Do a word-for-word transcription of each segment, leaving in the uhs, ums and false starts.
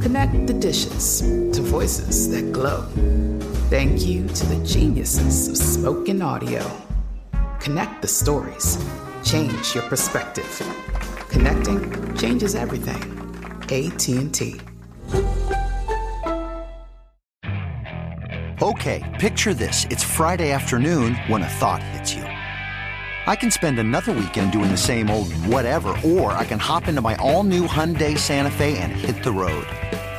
Connect the dishes to voices that glow. Thank you to the geniuses of spoken audio. Connect the stories. Change your perspective. Connecting changes everything. A T and T. Okay, picture this. It's Friday afternoon when a thought hits you. I can spend another weekend doing the same old whatever, or I can hop into my all-new Hyundai Santa Fe and hit the road.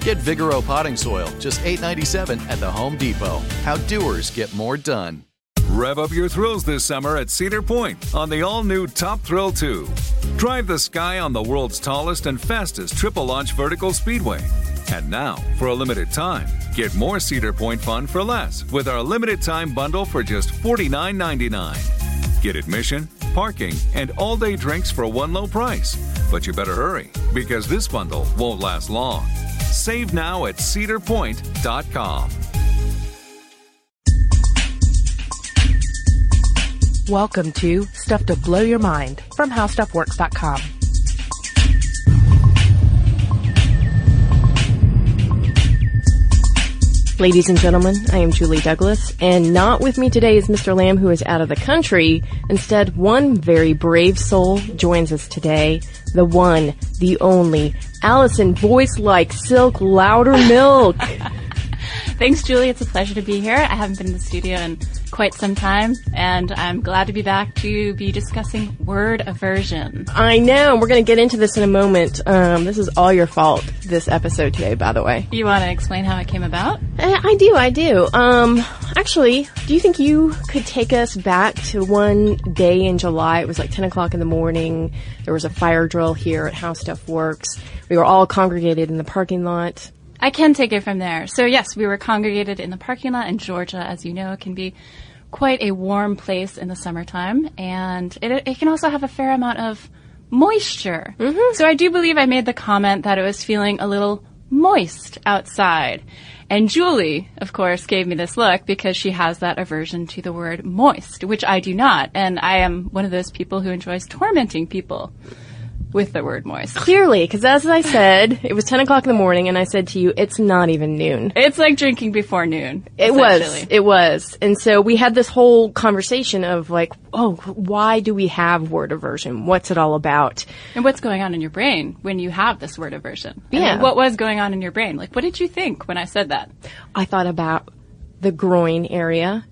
Get Vigoro potting soil, just eight dollars and ninety-seven cents at the Home Depot. How doers get more done. Rev up your thrills this summer at Cedar Point on the all-new Top Thrill two. Drive the sky on the world's tallest and fastest triple-launch vertical speedway. And now, for a limited time, get more Cedar Point fun for less with our limited-time bundle for just forty-nine ninety-nine. Get admission, parking, and all-day drinks for one low price. But you better hurry, because this bundle won't last long. Save now at Cedar Point dot com. Welcome to Stuff to Blow Your Mind from How Stuff Works dot com. Ladies and gentlemen, I am Julie Douglas, and not with me today is Mister Lamb, who is out of the country. Instead, one very brave soul joins us today. The one, the only, Allison, voice like silk, louder milk. Thanks, Julie. It's a pleasure to be here. I haven't been in the studio in quite some time, and I'm glad to be back to be discussing word aversion. I know. We're going to get into this in a moment. Um, this is all your fault, this episode today, by the way. You want to explain how it came about? I, I do. I do. Um, actually, do you think you could take us back to one day in July? It was like ten o'clock in the morning. There was a fire drill here at How Stuff Works. We were all congregated in the parking lot. I can take it from there. So yes, we were congregated in the parking lot in Georgia. As you know, it can be quite a warm place in the summertime, and it, it can also have a fair amount of moisture. Mm-hmm. So I do believe I made the comment that it was feeling a little moist outside. And Julie, of course, gave me this look because she has that aversion to the word moist, which I do not. And I am one of those people who enjoys tormenting people with the word moist. Clearly, because as I said, it was ten o'clock in the morning, and I said to you, it's not even noon. It's like drinking before noon. It was. It was. And so we had this whole conversation of like, oh, why do we have word aversion? What's it all about? And what's going on in your brain when you have this word aversion? Yeah. And what was going on in your brain? Like, what did you think when I said that? I thought about the groin area.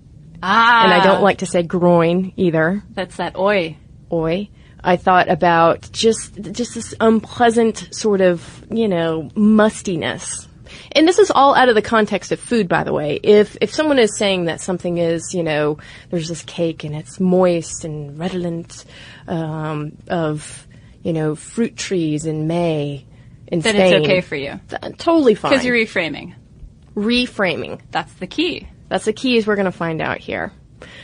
Ah. And I don't like to say groin either. That's that oi. Oi. I thought about just just this unpleasant sort of, you know, mustiness. And this is all out of the context of food, by the way. If if someone is saying that something is, you know, there's this cake and it's moist and redolent um, of, you know, fruit trees in May in Spain. Then it's okay for you. Th- totally fine. Because you're reframing. Reframing. That's the key. That's the key, is we're going to find out here.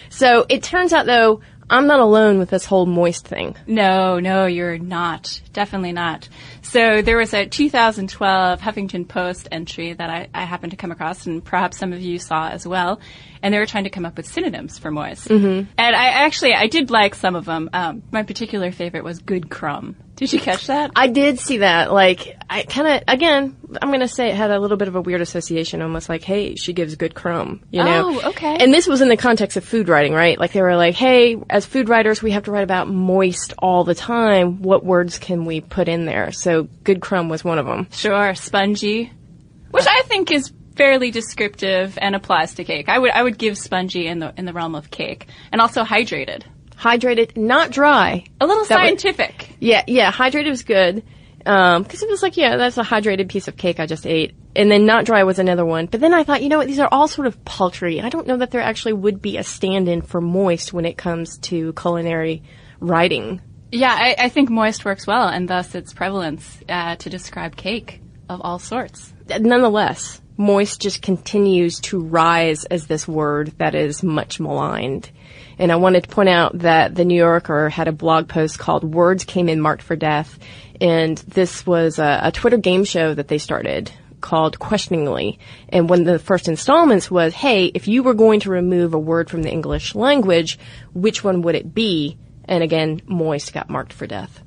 So it turns out, though, I'm not alone with this whole moist thing. No, no, you're not. Definitely not. So there was a two thousand twelve Huffington Post entry that I, I happened to come across, and perhaps some of you saw as well. And they were trying to come up with synonyms for moist. Mm-hmm. And I actually, I did like some of them. Um, my particular favorite was good crumb. Did you catch that? I did see that. Like, I kind of, again, I'm going to say it had a little bit of a weird association, almost like, hey, she gives good crumb, you know? Oh, okay. And this was in the context of food writing, right? Like, they were like, hey, as food writers, we have to write about moist all the time. What words can we put in there? So good crumb was one of them. Sure. Spongy. Which I think is fairly descriptive and applies to cake. I would I would give spongy in the in the realm of cake, and also hydrated. Hydrated, not dry. A little that scientific. Would, yeah, yeah. Hydrated was good because um, it was like, yeah, that's a hydrated piece of cake I just ate, and then not dry was another one. But then I thought, you know what? These are all sort of paltry. I don't know that there actually would be a stand-in for moist when it comes to culinary writing. Yeah, I, I think moist works well, and thus its prevalence uh, to describe cake of all sorts. Nonetheless. Moist just continues to rise as this word that is much maligned. And I wanted to point out that the New Yorker had a blog post called Words Came In Marked for Death. And this was a, a Twitter game show that they started called Questioningly. And one of the first installments was, hey, if you were going to remove a word from the English language, which one would it be? And again, moist got marked for death.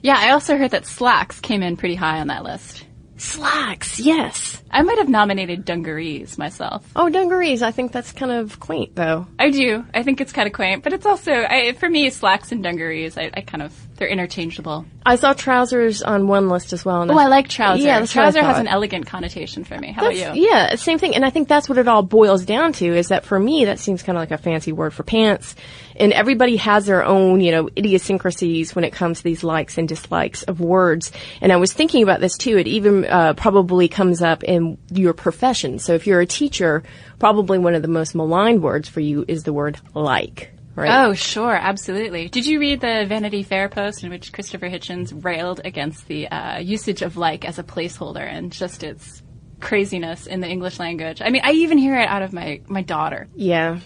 Yeah, I also heard that slacks came in pretty high on that list. Slacks, yes. I might have nominated dungarees myself. Oh, dungarees. I think that's kind of quaint, though. I do. I think it's kind of quaint. But it's also, I, for me, slacks and dungarees, I, I kind of, they're interchangeable. I saw trousers on one list as well. And oh, I, I like trousers. Yeah, trouser has an elegant connotation for me. How that's, about you? Yeah, same thing. And I think that's what it all boils down to, is that for me, that seems kind of like a fancy word for pants. And everybody has their own, you know, idiosyncrasies when it comes to these likes and dislikes of words. And I was thinking about this, too. It even uh, probably comes up in your profession. So if you're a teacher, probably one of the most maligned words for you is the word like. Right. Oh, sure. Absolutely. Did you read the Vanity Fair post in which Christopher Hitchens railed against the uh, usage of like as a placeholder and just its craziness in the English language? I mean, I even hear it out of my, my daughter. Yeah.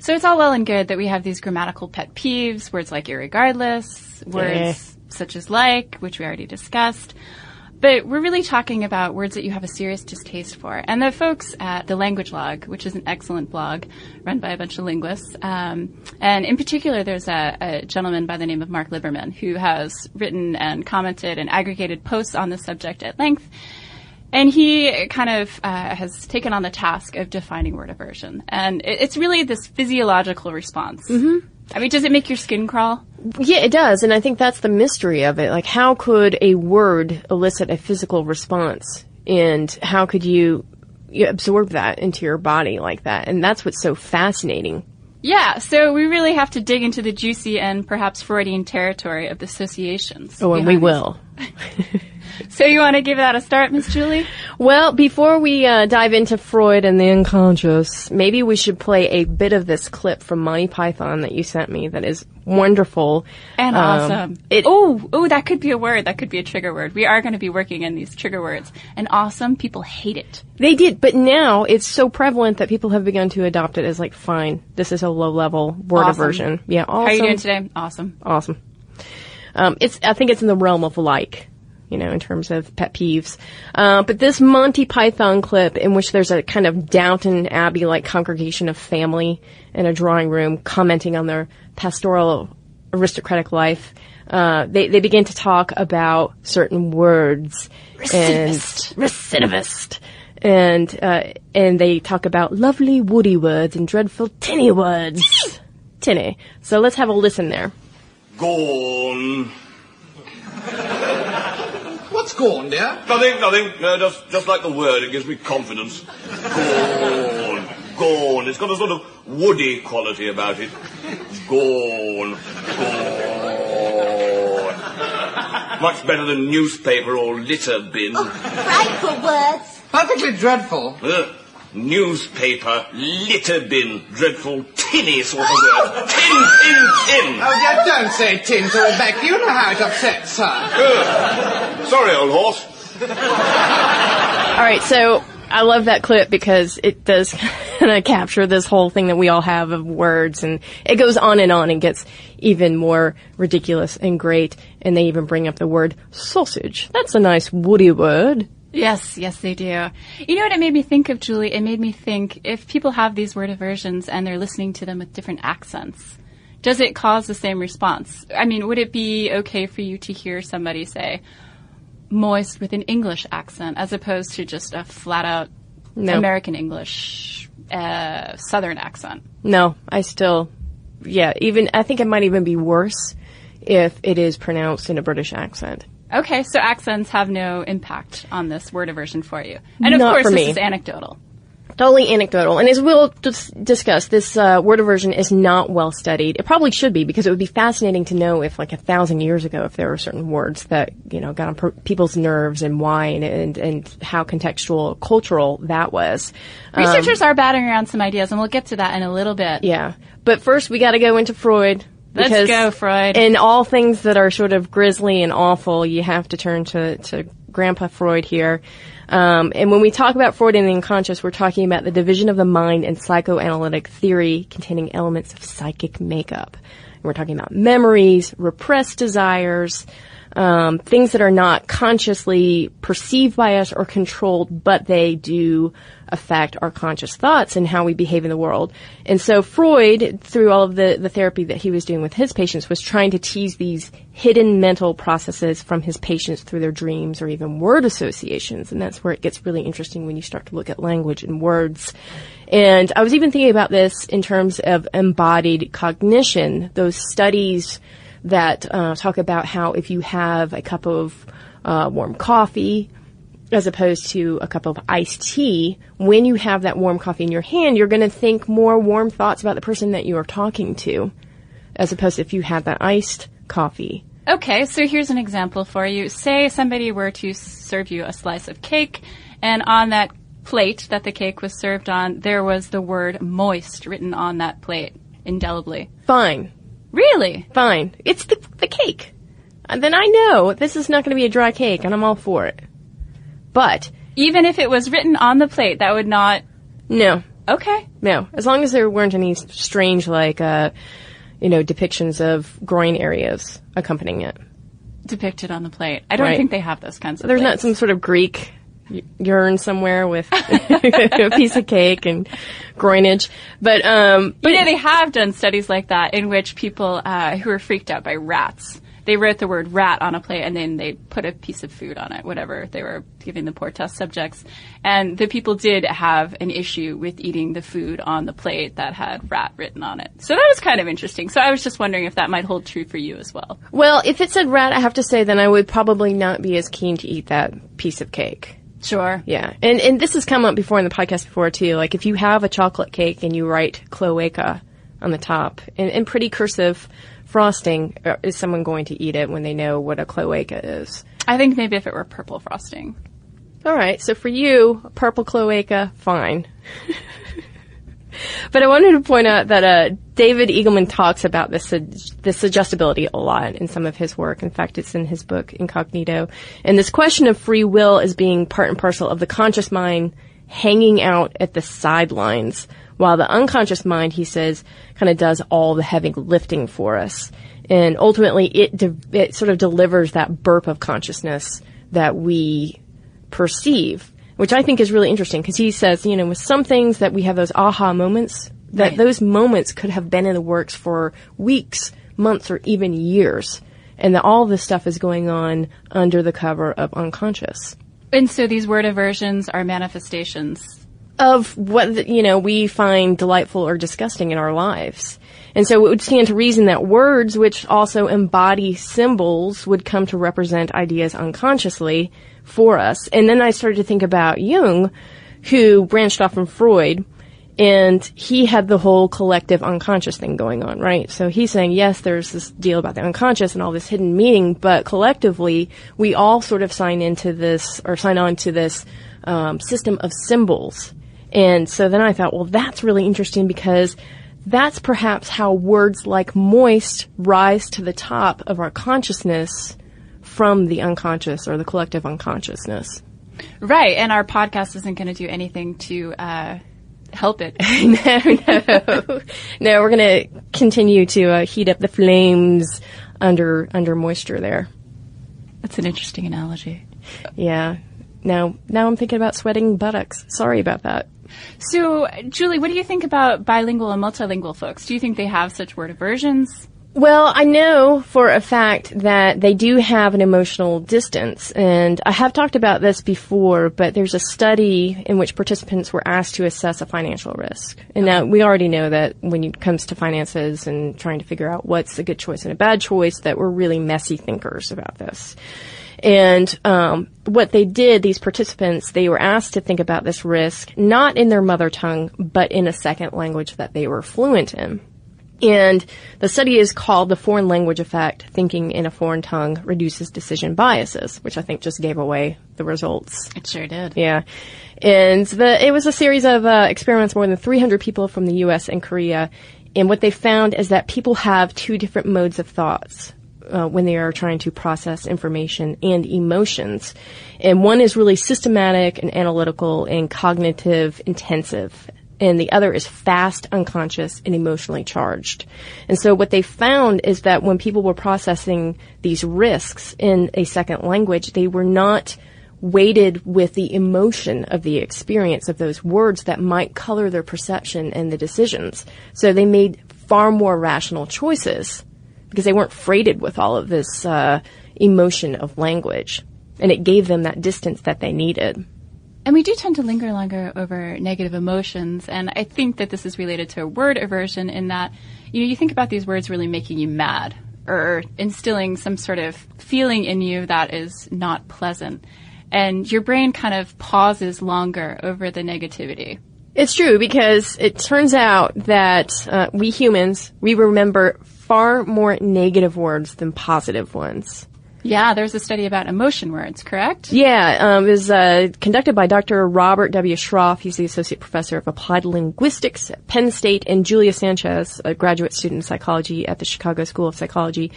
So it's all well and good that we have these grammatical pet peeves, words like irregardless, words eh. such as like, which we already discussed. But we're really talking about words that you have a serious distaste for. And the folks at the Language Log, which is an excellent blog run by a bunch of linguists, um, and in particular, there's a, a gentleman by the name of Mark Liberman who has written and commented and aggregated posts on the subject at length. And he kind of uh, has taken on the task of defining word aversion. And it, it's really this physiological response. Mm-hmm. I mean, does it make your skin crawl? Yeah, it does. And I think that's the mystery of it. Like, how could a word elicit a physical response? And how could you, you absorb that into your body like that? And that's what's so fascinating. Yeah, so we really have to dig into the juicy and perhaps Freudian territory of the associations. Oh, and we will. So you want to give that a start, Miss Julie? Well, before we uh, dive into Freud and the unconscious, maybe we should play a bit of this clip from Monty Python that you sent me that is wonderful. And um, awesome. Oh, oh, that could be a word. That could be a trigger word. We are going to be working in these trigger words. And awesome, people hate it. They did, but now it's so prevalent that people have begun to adopt it as like, fine, this is a low-level word awesome. Aversion. Yeah, awesome. How are you doing today? Awesome. Awesome. Um, it's. I think it's in the realm of like. You know, in terms of pet peeves. Uh, but this Monty Python clip in which there's a kind of Downton Abbey-like congregation of family in a drawing room commenting on their pastoral aristocratic life, uh, they, they begin to talk about certain words. Recidivist. And, recidivist. And, uh, and they talk about lovely woody words and dreadful tinny words. Tinny. So let's have a listen there. Gone. What's gone, dear? Nothing, nothing. No, just, just like the word, it gives me confidence. Gone, gone. It's got a sort of woody quality about it. Gone, gone. Much better than newspaper or litter bin. Oh, frightful words. Perfectly dreadful. Uh, newspaper, litter bin, dreadful tinny sort of word. Tin, tin, tin. Oh, dear, don't say tin to Rebecca. You know how it upsets her. Uh. Sorry, old horse. All right, so I love that clip because it does kind of capture this whole thing that we all have of words, and it goes on and on and gets even more ridiculous and great, and they even bring up the word sausage. That's a nice woody word. Yes, yes, they do. You know what it made me think of, Julie? It made me think if people have these word aversions and they're listening to them with different accents, does it cause the same response? I mean, would it be okay for you to hear somebody say moist with an English accent as opposed to just a flat-out no. American English uh, Southern accent? No, I still, yeah, even I think it might even be worse if it is pronounced in a British accent. Okay, so accents have no impact on this word aversion for you. And of Not course, this me. Is anecdotal. Totally anecdotal. And as we'll dis- discuss, this uh, word aversion is not well studied. It probably should be, because it would be fascinating to know if, like, a thousand years ago, if there were certain words that, you know, got on per- people's nerves and why and, and, and how contextual, cultural that was. Researchers um, are batting around some ideas, and we'll get to that in a little bit. Yeah. But first, we got to go into Freud. Because Let's go, Freud. In all things that are sort of grisly and awful, you have to turn to, to Grandpa Freud here. Um, and when we talk about Freud and the unconscious, we're talking about the division of the mind and psychoanalytic theory containing elements of psychic makeup. And we're talking about memories, repressed desires, um, things that are not consciously perceived by us or controlled, but they do affect our conscious thoughts and how we behave in the world. And so Freud, through all of the, the therapy that he was doing with his patients, was trying to tease these hidden mental processes from his patients through their dreams or even word associations. And that's where it gets really interesting when you start to look at language and words. And I was even thinking about this in terms of embodied cognition, those studies that uh, talk about how if you have a cup of uh, warm coffee as opposed to a cup of iced tea, when you have that warm coffee in your hand, you're going to think more warm thoughts about the person that you are talking to, as opposed to if you have that iced coffee. Okay, so here's an example for you. Say somebody were to serve you a slice of cake, and on that plate that the cake was served on, there was the word moist written on that plate indelibly. Fine. Really? Fine. It's the, the cake. And then I know this is not going to be a dry cake, and I'm all for it. But even if it was written on the plate, that would not... No. Okay. No. As long as there weren't any strange, like, uh, you know, depictions of groin areas accompanying it. Depicted on the plate. I don't right. think they have those kinds of There's plates. Not some sort of Greek urn somewhere with a piece of cake and groinage. But, um... But you know, they have done studies like that in which people uh, who were freaked out by rats... They wrote the word rat on a plate, and then they put a piece of food on it, whatever they were giving the poor test subjects. And the people did have an issue with eating the food on the plate that had rat written on it. So that was kind of interesting. So I was just wondering if that might hold true for you as well. Well, if it said rat, I have to say, then I would probably not be as keen to eat that piece of cake. Sure. Yeah. And, and this has come up before in the podcast before, too. Like, if you have a chocolate cake and you write cloaca on the top, and, and pretty cursive frosting, is someone going to eat it when they know what a cloaca is? I think maybe if it were purple frosting. All right. So for you, purple cloaca, fine. But I wanted to point out that uh, David Eagleman talks about this, su- this suggestibility a lot in some of his work. In fact, it's in his book, Incognito. And this question of free will as being part and parcel of the conscious mind hanging out at the sidelines, while the unconscious mind, he says, kind of does all the heavy lifting for us. And ultimately, it de- it sort of delivers that burp of consciousness that we perceive, which I think is really interesting, because he says, you know, with some things that we have those aha moments, that right. those moments could have been in the works for weeks, months, or even years, and that all this stuff is going on under the cover of unconscious. And so these word aversions are manifestations of what, you know, we find delightful or disgusting in our lives. And so it would stand to reason that words, which also embody symbols, would come to represent ideas unconsciously for us. And then I started to think about Jung, who branched off from Freud, and he had the whole collective unconscious thing going on, right? So he's saying, yes, there's this deal about the unconscious and all this hidden meaning, but collectively, we all sort of sign into this, or sign on to this um, system of symbols. And so then I thought, well, that's really interesting, because that's perhaps how words like moist rise to the top of our consciousness from the unconscious or the collective unconsciousness. Right. And our podcast isn't going to do anything to uh, help it. no, no. no, we're going to continue to uh, heat up the flames under under moisture there. That's an interesting analogy. Yeah. Now, now I'm thinking about sweating buttocks. Sorry about that. So, Julie, what do you think about bilingual and multilingual folks? Do you think they have such word aversions? Well, I know for a fact that they do have an emotional distance, and I have talked about this before, but there's a study in which participants were asked to assess a financial risk. And now we already know that when it comes to finances and trying to figure out what's a good choice and a bad choice, that we're really messy thinkers about this. And um, what they did, these participants, they were asked to think about this risk, not in their mother tongue, but in a second language that they were fluent in. And the study is called The Foreign Language Effect, Thinking in a Foreign Tongue Reduces Decision Biases, which I think just gave away the results. It sure did. Yeah. And the, it was a series of uh, experiments, more than three hundred people from the U S and Korea. And what they found is that people have two different modes of thoughts uh, when they are trying to process information and emotions. And one is really systematic and analytical and cognitive intensive, and the other is fast, unconscious, and emotionally charged. And so what they found is that when people were processing these risks in a second language, they were not weighted with the emotion of the experience of those words that might color their perception and the decisions. So they made far more rational choices because they weren't freighted with all of this uh, emotion of language. And it gave them that distance that they needed. And we do tend to linger longer over negative emotions, and I think that this is related to a word aversion in that, you know, you think about these words really making you mad or instilling some sort of feeling in you that is not pleasant, and your brain kind of pauses longer over the negativity. It's true, because it turns out that uh, we humans, we remember far more negative words than positive ones. Yeah, there's a study about emotion words, correct? Yeah, um, it was uh, conducted by Doctor Robert W. Schroff. He's the Associate Professor of Applied Linguistics at Penn State, and Julia Sanchez, a graduate student in psychology at the Chicago School of Psychology.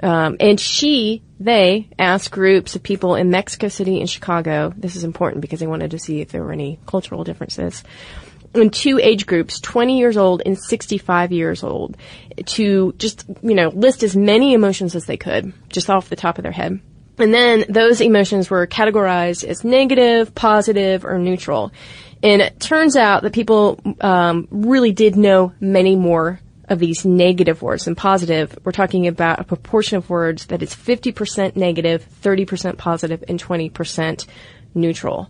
Um, and she, they, asked groups of people in Mexico City and Chicago. This is important because they wanted to see if there were any cultural differences. In two age groups, twenty years old and sixty-five years old, to just, you know, list as many emotions as they could, just off the top of their head. And then those emotions were categorized as negative, positive, or neutral. And it turns out that people um, really did know many more of these negative words than positive. We're talking about a proportion of words that is fifty percent negative, thirty percent positive, and twenty percent neutral.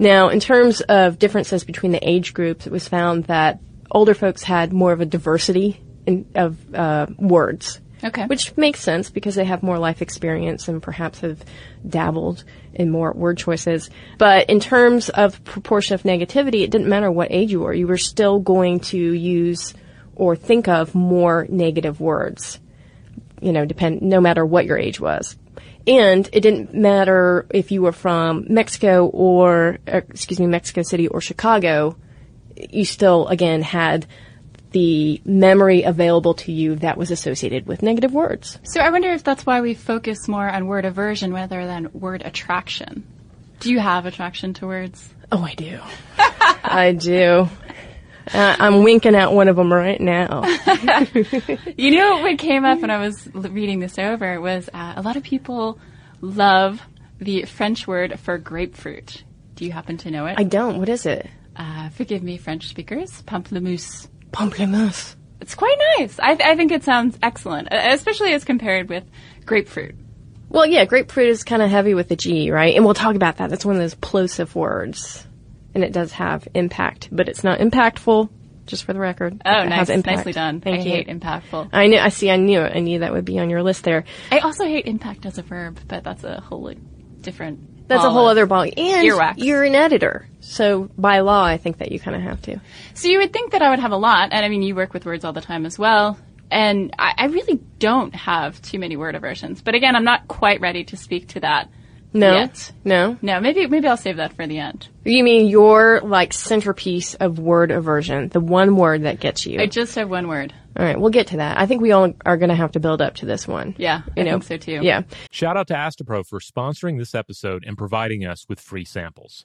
Now, in terms of differences between the age groups, it was found that older folks had more of a diversity in, of uh, words. Okay. Which makes sense because they have more life experience and perhaps have dabbled in more word choices. But in terms of proportion of negativity, it didn't matter what age you were. You were still going to use or think of more negative words, you know, depend no matter what your age was. And it didn't matter if you were from Mexico or, or, excuse me, Mexico City or Chicago, you still, again, had the memory available to you that was associated with negative words. So I wonder if that's why we focus more on word aversion rather than word attraction. Do you have attraction to words? Oh, I do. I do. Uh, I'm winking at one of them right now. You know what came up when I was reading this over was uh, a lot of people love the French word for grapefruit. Do you happen to know it? I don't. What is it? Uh, forgive me, French speakers. Pamplemousse. Pamplemousse. It's quite nice. I, th- I think it sounds excellent, especially as compared with grapefruit. Well, yeah, grapefruit is kind of heavy with the G, right? And we'll talk about that. That's one of those plosive words. And it does have impact, but it's not impactful, just for the record. Oh, it nice. Nicely done. Thank I you. I hate impactful. I knew, I see, I knew it. I knew that would be on your list there. I also hate impact as a verb, but that's a whole different That's a whole other ball. And earwax. You're an editor. So by law, I think that you kind of have to. So you would think that I would have a lot. And I mean, you work with words all the time as well. And I, I really don't have too many word aversions. But again, I'm not quite ready to speak to that. No, yet. no, no. Maybe maybe I'll save that for the end. You mean your like centerpiece of word aversion, the one word that gets you? I just have one word. All right, we'll get to that. I think we all are going to have to build up to this one. Yeah, you I know? think so too. Yeah. Shout out to Astapro for sponsoring this episode and providing us with free samples.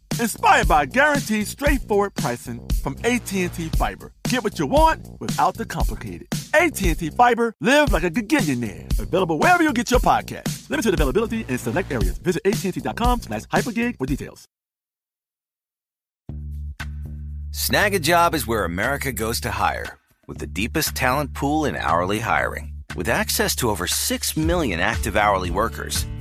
Inspired by guaranteed straightforward pricing from A T and T Fiber. Get what you want without the complicated. A T and T Fiber, live like a gigillionaire. Available wherever you get your podcast. Limited availability in select areas. Visit A T and T dot com slash hypergig for details. Snag a Job is where America goes to hire. With the deepest talent pool in hourly hiring. With access to over six million active hourly workers,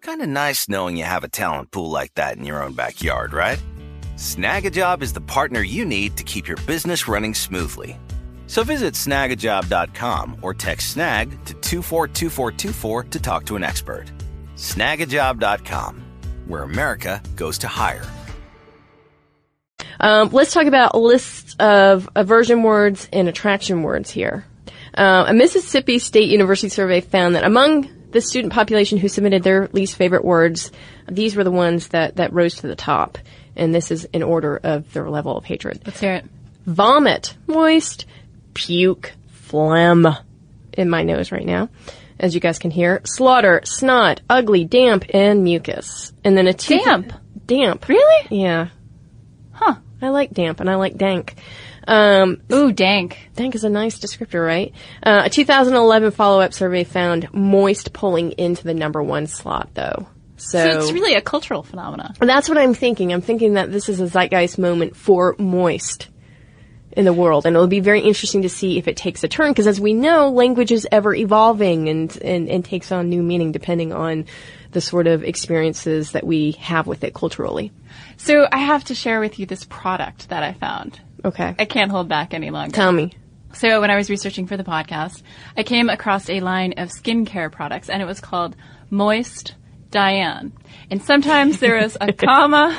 Kind of nice knowing you have a talent pool like that in your own backyard, right? Snagajob is the partner you need to keep your business running smoothly. So visit snag a job dot com or text snag to two four two four two four to talk to an expert. snag a job dot com, where America goes to hire. Um, let's talk about a list of aversion words and attraction words here. Uh, a Mississippi State University survey found that among the student population who submitted their least favorite words, these were the ones that, that rose to the top. And this is in order of their level of hatred. Let's hear it. Vomit, moist, puke, phlegm in my nose right now, as you guys can hear. Slaughter, snot, ugly, damp, and mucus. And then a two- Damp? Damp. Really? Yeah. Huh. I like damp and I like dank. Um, Ooh, dank. Dank is a nice descriptor, right? Uh, a two thousand eleven follow-up survey found moist pulling into the number one slot, though. So, so it's really a cultural phenomenon. That's what I'm thinking. I'm thinking that this is a zeitgeist moment for moist in the world. And it'll be very interesting to see if it takes a turn. Because as we know, language is ever evolving and, and, and takes on new meaning depending on the sort of experiences that we have with it culturally. So I have to share with you this product that I found. Okay. I can't hold back any longer. Tell me. So when I was researching for the podcast, I came across a line of skincare products, and it was called Moist Diane. And sometimes there is a comma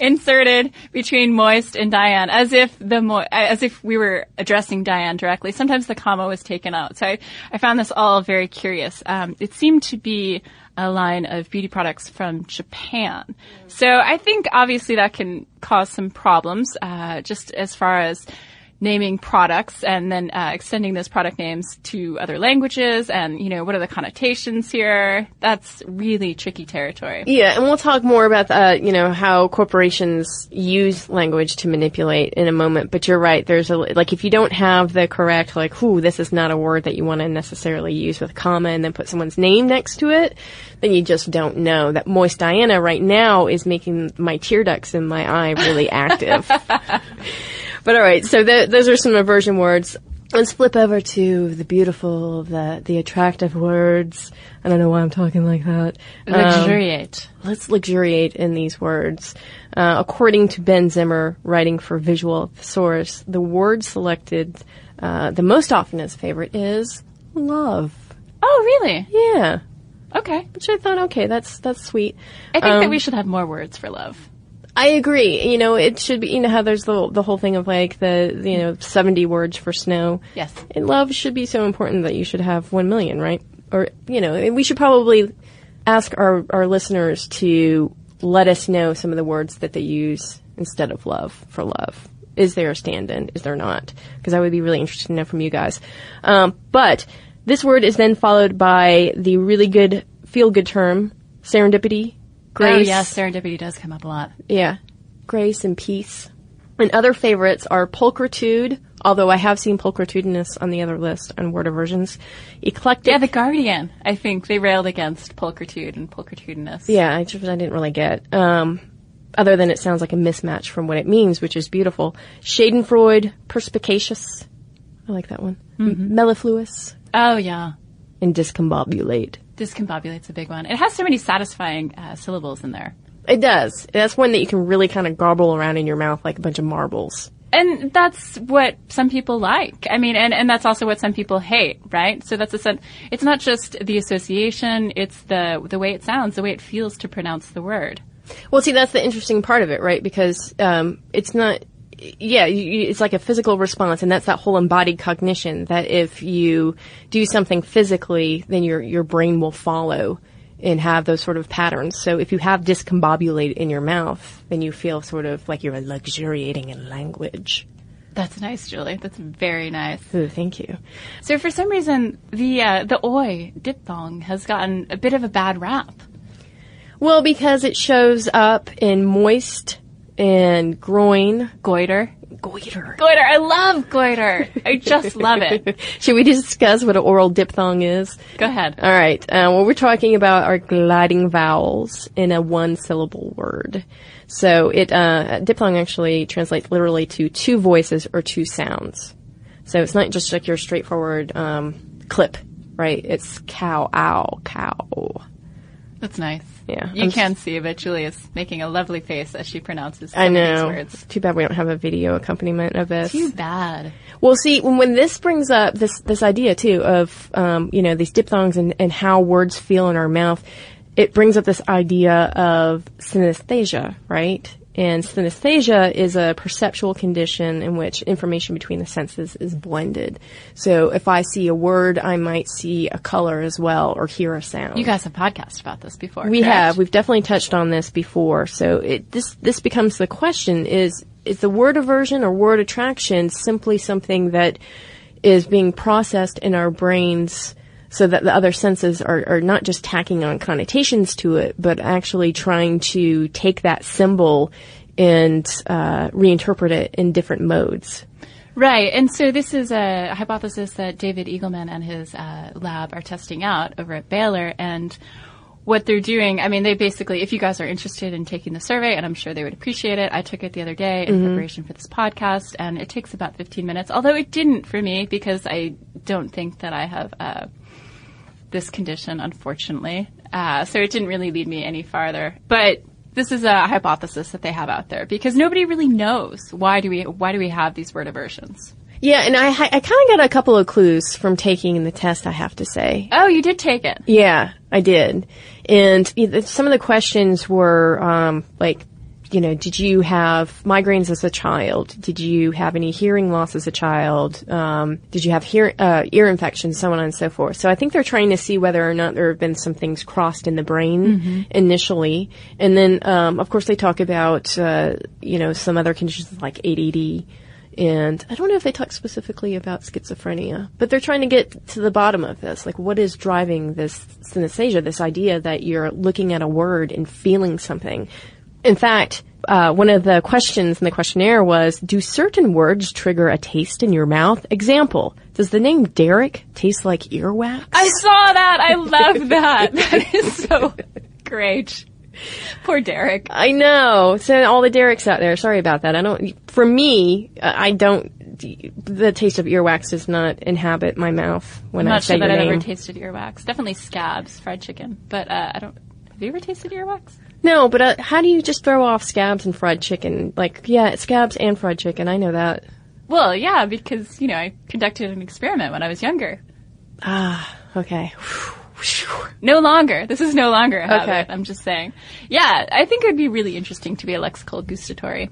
inserted between moist and Diane, as if the mo- as if we were addressing Diane directly. Sometimes the comma was taken out. So I, I found this all very curious. Um, it seemed to be a line of beauty products from Japan. Mm. So I think obviously that can cause some problems, uh, just as far as naming products and then uh, extending those product names to other languages and, you know, what are the connotations here? That's really tricky territory. Yeah, and we'll talk more about, uh, you know, how corporations use language to manipulate in a moment. But you're right. There's a, like, if you don't have the correct, like, ooh, this is not a word that you want to necessarily use with a comma and then put someone's name next to it, then you just don't know. That moist Diana right now is making my tear ducts in my eye really active. But all right, so th- those are some aversion words. Let's flip over to the beautiful, the the attractive words. I don't know why I'm talking like that. Luxuriate. Um, let's luxuriate in these words. Uh, according to Ben Zimmer, writing for Visual Thesaurus, the word selected uh, the most often as favorite is love. Oh, really? Yeah. Okay. Which I thought, okay, that's that's sweet. I think um, that we should have more words for love. I agree. You know, it should be, you know, how there's the the whole thing of like the, you know, seventy words for snow. Yes. And love should be so important that you should have one million, right? Or, you know, we should probably ask our, our listeners to let us know some of the words that they use instead of love for love. Is there a stand-in? Is there not? Because I would be really interested to know from you guys. Um, but this word is then followed by the really good, feel-good term, serendipity. Grace. Oh, yes, serendipity does come up a lot. Yeah. Grace and peace. And other favorites are pulchritude, although I have seen pulchritudinous on the other list on word aversions. Eclectic. Yeah, The Guardian, I think. They railed against pulchritude and pulchritudinous. Yeah, I just I didn't really get. Um, other than it sounds like a mismatch from what it means, which is beautiful. Schadenfreude, perspicacious. I like that one. Mm-hmm. Mellifluous. Oh, yeah. And discombobulate. Discombobulate's a big one. It has so many satisfying uh, syllables in there. It does. That's one that you can really kind of gobble around in your mouth like a bunch of marbles. And that's what some people like. I mean, and, and that's also what some people hate, right? So that's a sense. It's not just the association. It's the the way it sounds, the way it feels to pronounce the word. Well, see, that's the interesting part of it, right? Because um, it's not. Yeah, you, it's like a physical response, and that's that whole embodied cognition that if you do something physically, then your your brain will follow and have those sort of patterns. So if you have discombobulate in your mouth, then you feel sort of like you're luxuriating in language. That's nice, Julie. That's very nice. Ooh, thank you. So for some reason, the uh, the oi diphthong has gotten a bit of a bad rap. Well, because it shows up in moist and groin. Goiter. Goiter. Goiter. I love goiter. I just love it. Should we discuss what an oral diphthong is? Go ahead. All right. Uh, what we're talking about are gliding vowels in a one-syllable word. So it uh diphthong actually translates literally to two voices or two sounds. So it's not just like your straightforward um clip, right? It's cow, ow, cow. That's nice. Yeah, you I'm can see, but Julie is making a lovely face as she pronounces some I know. Of these words. Too bad we don't have a video accompaniment of this. Too bad. Well, see, when, when this brings up this this idea too of um, you know, these diphthongs and, and how words feel in our mouth, it brings up this idea of synesthesia, right? And synesthesia is a perceptual condition in which information between the senses is blended. So if I see a word, I might see a color as well or hear a sound. You guys have podcasts about this before. We correct? Have. We've definitely touched on this before. So it, this this becomes the question, is, is the word aversion or word attraction simply something that is being processed in our brains so that the other senses are, are not just tacking on connotations to it, but actually trying to take that symbol and uh, reinterpret it in different modes. Right. And so this is a hypothesis that David Eagleman and his uh, lab are testing out over at Baylor. And what they're doing, I mean, they basically, if you guys are interested in taking the survey, and I'm sure they would appreciate it. I took it the other day in mm-hmm. preparation for this podcast, and it takes about fifteen minutes, although it didn't for me because I don't think that I have... Uh, this condition, unfortunately. Uh, so it didn't really lead me any farther. But this is a hypothesis that they have out there because nobody really knows why do we why do we have these word aversions. Yeah, and I I kind of got a couple of clues from taking the test, I have to say. Oh, you did take it? Yeah, I did. And some of the questions were, um, like, you know, did you have migraines as a child? Did you have any hearing loss as a child? Um, did you have hear, uh, ear infections, so on and so forth? So I think they're trying to see whether or not there have been some things crossed in the brain mm-hmm. initially. And then, um, of course, they talk about, uh, you know, some other conditions like A D D. And I don't know if they talk specifically about schizophrenia, but they're trying to get to the bottom of this. Like, what is driving this synesthesia, this idea that you're looking at a word and feeling something? In fact, uh, one of the questions in the questionnaire was, do certain words trigger a taste in your mouth? Example, does the name Derek taste like earwax? I saw that. I love that. That is so great. Poor Derek. I know. So all the Derek's out there. Sorry about that. I don't, for me, I don't, the taste of earwax does not inhabit my mouth when I say your name. I'm not sure that I've ever tasted earwax. Definitely scabs, fried chicken. But, uh, I don't, have you ever tasted earwax? No, but uh, how do you just throw off scabs and fried chicken? Like, yeah, scabs and fried chicken. I know that. Well, yeah, because, you know, I conducted an experiment when I was younger. Ah, okay. No longer. This is no longer a habit. Okay. I'm just saying. Yeah, I think it would be really interesting to be a lexical gustatory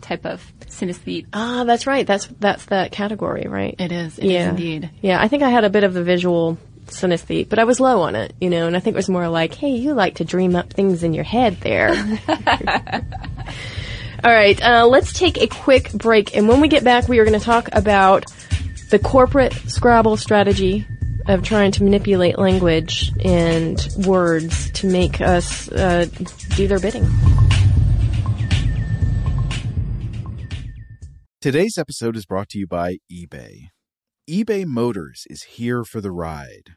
type of synesthete. Ah, that's right. That's that's that category, right? It is. It yeah. is indeed. Yeah, I think I had a bit of the visual synesthete, but I was low on it, you know, and I think it was more like, hey, you like to dream up things in your head there. All right, uh, let's take a quick break, and when we get back, we are going to talk about the corporate Scrabble strategy of trying to manipulate language and words to make us uh, do their bidding. Today's episode is brought to you by eBay. eBay Motors is here for the ride.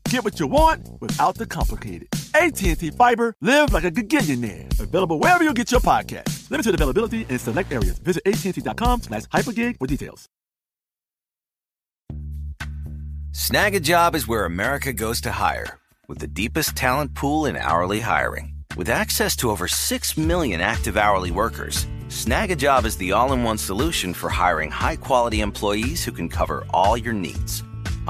Get what you want without the complicated. A T and T Fiber, live like a gigillionaire. Available wherever you get your podcast. Limited availability in select areas. Visit A T and T dot com slash hypergig for details. Snag a Job is where America goes to hire. With the deepest talent pool in hourly hiring. With access to over six million active hourly workers, Snag a Job is the all-in-one solution for hiring high-quality employees who can cover all your needs.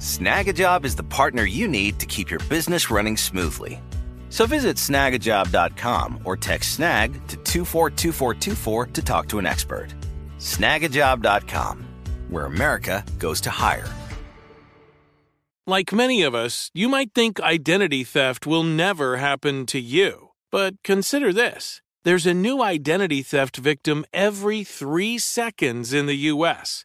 Snagajob is the partner you need to keep your business running smoothly. So visit snag a job dot com or text snag to two four two four two four to talk to an expert. snag a job dot com, where America goes to hire. Like many of us, you might think identity theft will never happen to you. But consider this. There's a new identity theft victim every three seconds in the U S.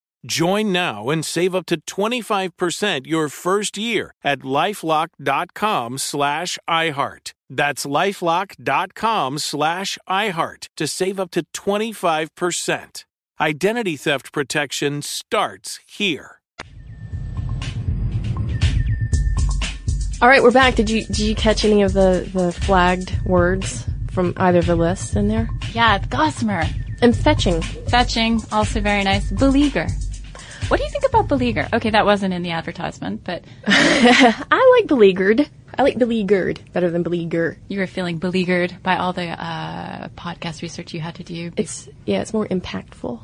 Join now and save up to twenty-five percent your first year at LifeLock.com slash iHeart. That's LifeLock.com slash iHeart to save up to twenty-five percent. Identity theft protection starts here. All right, we're back. Did you did you catch any of the, the flagged words from either of the lists in there? Yeah, it's gossamer. And fetching. Fetching, also very nice. Beleaguer. What do you think about beleaguer? Okay, that wasn't in the advertisement, but... I like beleaguered. I like beleaguered better than beleaguer. You were feeling beleaguered by all the uh, podcast research you had to do. It's Yeah, it's more impactful.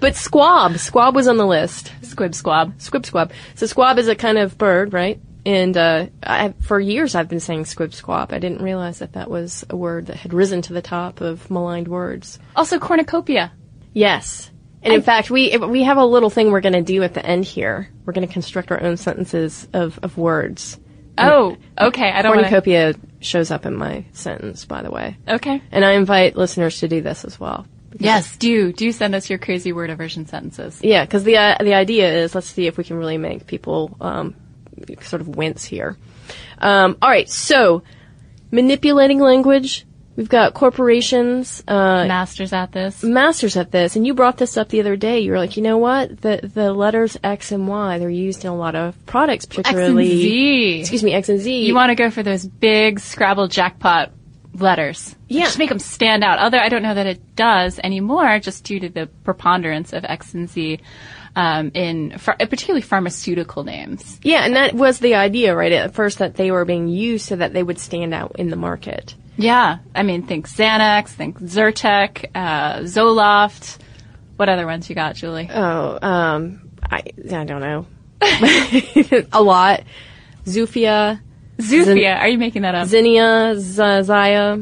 But squab. Squab was on the list. Squib squab. Squib squab. So squab is a kind of bird, right? And uh, I, for years I've been saying squib squab. I didn't realize that that was a word that had risen to the top of maligned words. Also cornucopia. Yes. And I, in fact, we we have a little thing we're going to do at the end here. We're going to construct our own sentences of, of words. Oh, okay. I don't Cornucopia wanna... shows up in my sentence, by the way. Okay. And I invite listeners to do this as well. Yes, do. Do send us your crazy word aversion sentences. Yeah, because the, uh, the idea is let's see if we can really make people... Um, sort of wince here. Um, all right, so manipulating language. We've got corporations. Uh, masters at this. Masters at this. And you brought this up the other day. You were like, you know what? The the letters X and Y, they're used in a lot of products, particularly... X and Z. Excuse me, X and Z. You want to go for those big Scrabble jackpot letters. Yeah. Just make them stand out. Although I don't know that it does anymore, just due to the preponderance of X and Z. Um, in ph- particularly pharmaceutical names. Yeah, and that was the idea, right, at first, that they were being used so that they would stand out in the market. Yeah. I mean, think Xanax, think Zyrtec, uh, Zoloft. What other ones you got, Julie? Oh, um, I, I don't know. A lot. Zufia. Zufia. Zin- Are you making that up? Zinnia, Z- Zaya.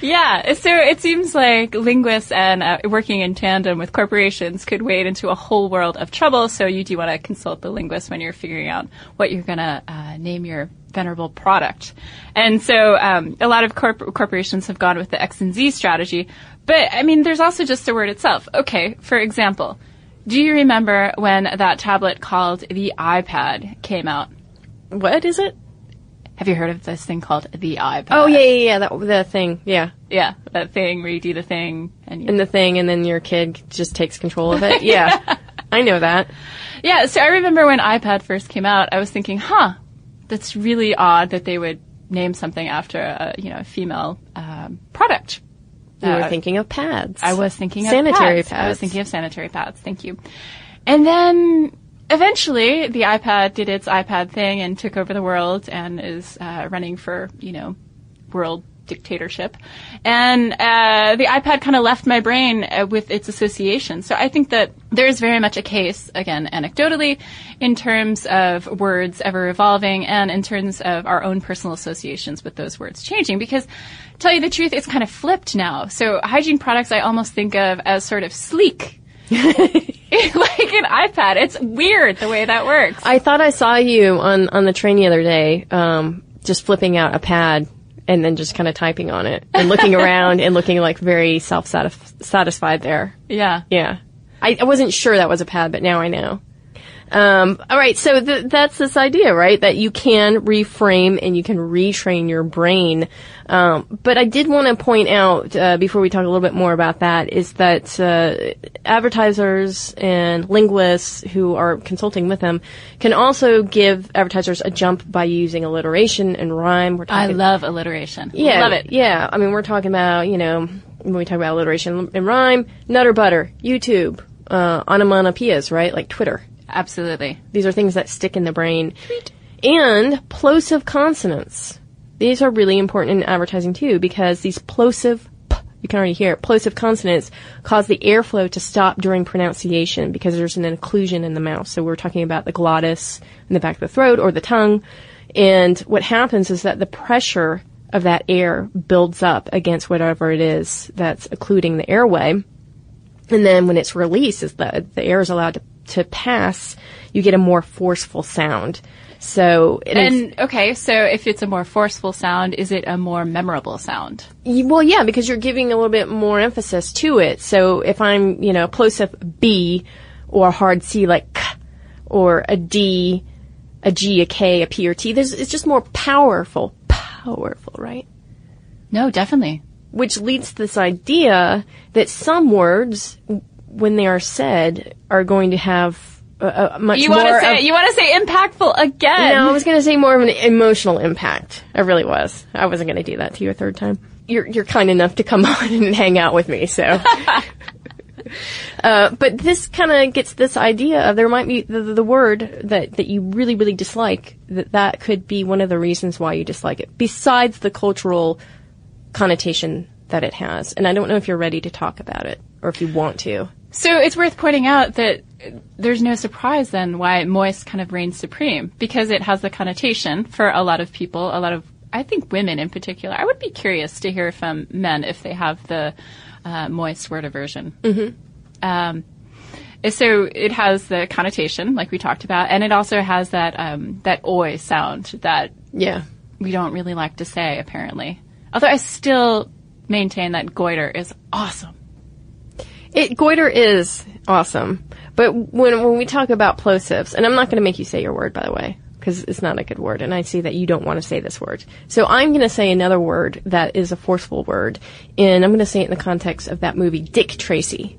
Yeah, so it seems like linguists and uh, working in tandem with corporations could wade into a whole world of trouble, so you do want to consult the linguist when you're figuring out what you're going to uh, name your venerable product. And so um, a lot of corp- corporations have gone with the X and Z strategy, but, I mean, there's also just the word itself. Okay, for example, do you remember when that tablet called the iPad came out? What is it? Have you heard of this thing called the iPad? Oh, yeah, yeah, yeah, that the thing, yeah. Yeah, that thing where you do the thing. And, you and the thing, and then your kid just takes control of it. Yeah, yeah, I know that. Yeah, so I remember when iPad first came out, I was thinking, huh, that's really odd that they would name something after a, you know, a female um, product. You uh, were thinking of pads. I was thinking of sanitary pads. pads. I was thinking of sanitary pads, thank you. And then... Eventually, the iPad did its iPad thing and took over the world and is uh, running for, you know, world dictatorship. And uh, the iPad kind of left my brain uh, with its association. So I think that there is very much a case, again, anecdotally, in terms of words ever evolving and in terms of our own personal associations with those words changing. Because, to tell you the truth, it's kind of flipped now. So hygiene products I almost think of as sort of sleek. Like an iPad. It's weird the way that works. I thought I saw you on, on the train the other day, um, just flipping out a pad and then just kind of typing on it and looking around and looking like very self-satisf- satisfied there. Yeah. Yeah. I, I wasn't sure that was a pad, but now I know. Um, all right. So th- that's this idea, right? That you can reframe and you can retrain your brain. Um, but I did want to point out, uh, before we talk a little bit more about that, is that, uh, advertisers and linguists who are consulting with them can also give advertisers a jump by using alliteration and rhyme. We're talking, I love alliteration. Yeah. Love it. Yeah. I mean, we're talking about, you know, when we talk about alliteration and rhyme, nutter butter, YouTube, uh, onomatopoeias, right? Like Twitter. Absolutely. These are things that stick in the brain. Tweet. And plosive consonants. These are really important in advertising, too, because these plosive, you can already hear it, plosive consonants cause the airflow to stop during pronunciation because there's an occlusion in the mouth. So we're talking about the glottis in the back of the throat or the tongue. And what happens is that the pressure of that air builds up against whatever it is that's occluding the airway. And then when it's released, as the, the air is allowed to, to pass, you get a more forceful sound. So, it and is, okay, so if it's a more forceful sound, is it a more memorable sound? You, well, yeah, because you're giving a little bit more emphasis to it. So if I'm, you know, a plosive B or a hard C like K, or a D, a G, a K, a P, or T, there's, it's just more powerful, powerful, right? No, definitely. Which leads to this idea that some words, when they are said, are going to have Uh, much you want to say of, you want to say impactful again? No, I was going to say more of an emotional impact. I really was. I wasn't going to do that to you a third time. You're you're kind enough to come on and hang out with me, so. uh, but this kind of gets this idea of there might be the, the word that that you really really dislike. That that could be one of the reasons why you dislike it, besides the cultural connotation that it has. And I don't know if you're ready to talk about it or if you want to. So it's worth pointing out that there's no surprise then why moist kind of reigns supreme, because it has the connotation for a lot of people, a lot of, I think, women in particular. I would be curious to hear from men if they have the uh, moist word aversion. Mm-hmm. Um, so it has the connotation, like we talked about, and it also has that um, that oi sound that yeah. we don't really like to say, apparently. Although I still maintain that goiter is awesome. It, goiter is awesome. But when when we talk about plosives, and I'm not going to make you say your word, by the way, because it's not a good word, and I see that you don't want to say this word. So I'm going to say another word that is a forceful word, and I'm going to say it in the context of that movie, Dick Tracy.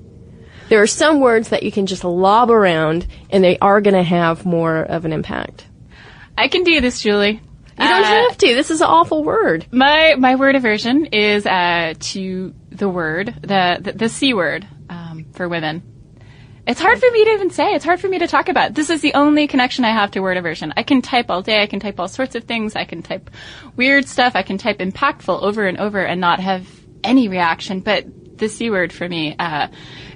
There are some words that you can just lob around, and they are going to have more of an impact. I can do this, Julie. You don't uh, have to. This is an awful word. My my word aversion is uh, to the word, the, the, the C word. Um, for women. It's hard for me to even say. It's hard for me to talk about. This is the only connection I have to word aversion. I can type all day. I can type all sorts of things. I can type weird stuff. I can type impactful over and over and not have any reaction. But the C word for me, uh,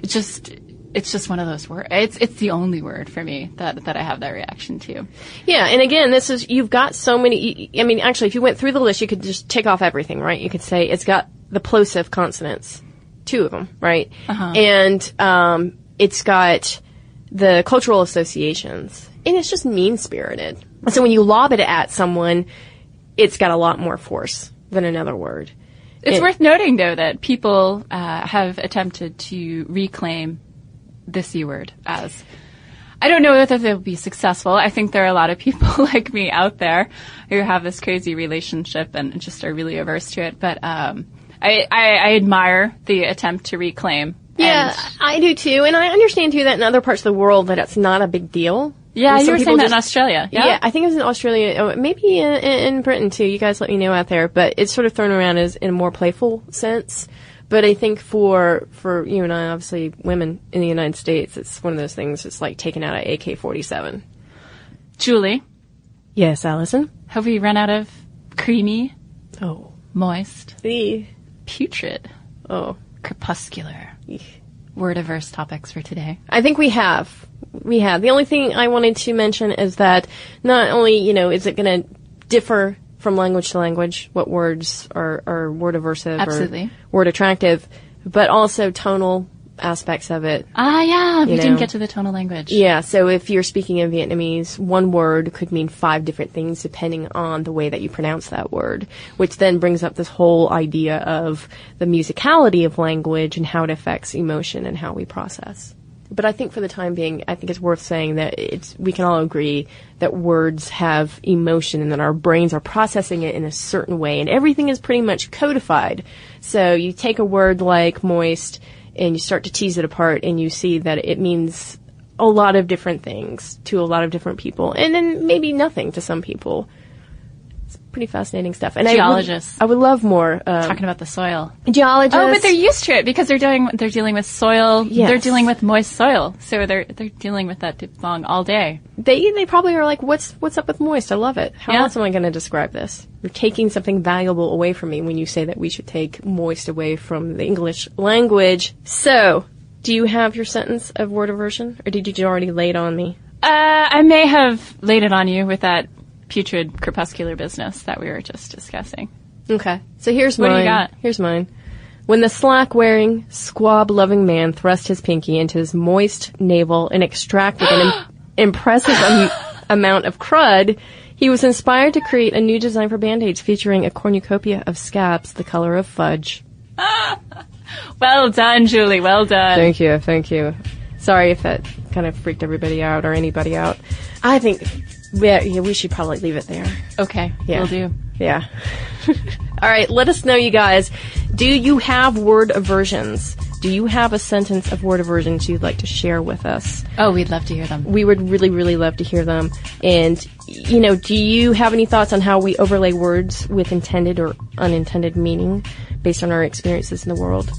it's just, it's just one of those words. It's, it's the only word for me that, that I have that reaction to. Yeah. And again, this is, you've got so many, I mean, actually, if you went through the list, you could just tick off everything, right? You could say it's got the plosive consonants. Two of them, right? Uh-huh. And um, it's got the cultural associations. And it's just mean-spirited. So when you lob it at someone, it's got a lot more force than another word. It's it, worth noting, though, that people uh, have attempted to reclaim the C word as... I don't know whether they'll be successful. I think there are a lot of people like me out there who have this crazy relationship and just are really averse to it. But... Um, I, I, I admire the attempt to reclaim. Yeah, I do too. And I understand too that in other parts of the world that it's not a big deal. Yeah, you were saying that in Australia. Yeah? yeah, I think it was in Australia, oh, maybe in, in Britain too. You guys let me know out there. But it's sort of thrown around as in a more playful sense. But I think for, for you and I, obviously women in the United States, it's one of those things that's like taken out of A K forty-seven. Julie. Yes, Allison? Have we run out of creamy? Oh. Moist? See. Putrid. Oh. Crepuscular. Eek. Word-averse topics for today. I think we have. We have. The only thing I wanted to mention is that not only, you know, is it going to differ from language to language, what words are, are word-aversive Absolutely. Or word-attractive, but also tonal aspects of it. Ah, yeah. You we know. Didn't get to the tonal language. Yeah. So if you're speaking in Vietnamese, one word could mean five different things depending on the way that you pronounce that word, which then brings up this whole idea of the musicality of language and how it affects emotion and how we process. But I think for the time being, I think it's worth saying that it's, we can all agree that words have emotion and that our brains are processing it in a certain way, and everything is pretty much codified. So you take a word like moist, and you start to tease it apart, and you see that it means a lot of different things to a lot of different people, and then maybe nothing to some people. It's pretty fascinating stuff. And geologists. I would, I would love more um, talking about the soil. Geologists. Oh, but they're used to it because they're doing they're dealing with soil. Yes. They're dealing with moist soil, so they're they're dealing with that diphthong all day. They they probably are like, what's what's up with moist? I love it. How yeah. else am I going to describe this? You're taking something valuable away from me when you say that we should take moist away from the English language. So, do you have your sentence of word aversion, or did you already lay it on me? Uh, I may have laid it on you with that putrid crepuscular business that we were just discussing. Okay. So here's what mine. What do you got? Here's mine. When the slack-wearing, squab-loving man thrust his pinky into his moist navel and extracted an im- impressive am- amount of crud, he was inspired to create a new design for Band-Aids featuring a cornucopia of scabs the color of fudge. Well done, Julie. Well done. Thank you. Thank you. Sorry if that kind of freaked everybody out or anybody out. I think we, yeah, we should probably leave it there. Okay. Yeah. We'll do. Yeah. All right. Let us know, you guys. Do you have word aversions? Do you have a sentence of word aversions you'd like to share with us? Oh, we'd love to hear them. We would really, really love to hear them. And, you know, do you have any thoughts on how we overlay words with intended or unintended meaning based on our experiences in the world?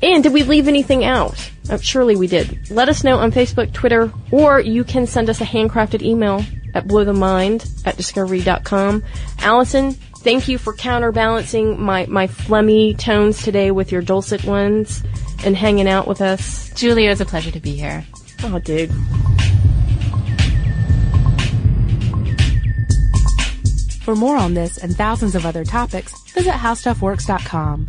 And did we leave anything out? Oh, surely we did. Let us know on Facebook, Twitter, or you can send us a handcrafted email at blow the mind at discovery dot com. Allison, thank you for counterbalancing my, my phlegmy tones today with your dulcet ones and hanging out with us. Julie, it was a pleasure to be here. Oh, dude. For more on this and thousands of other topics, visit how stuff works dot com.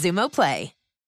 Xumo Play.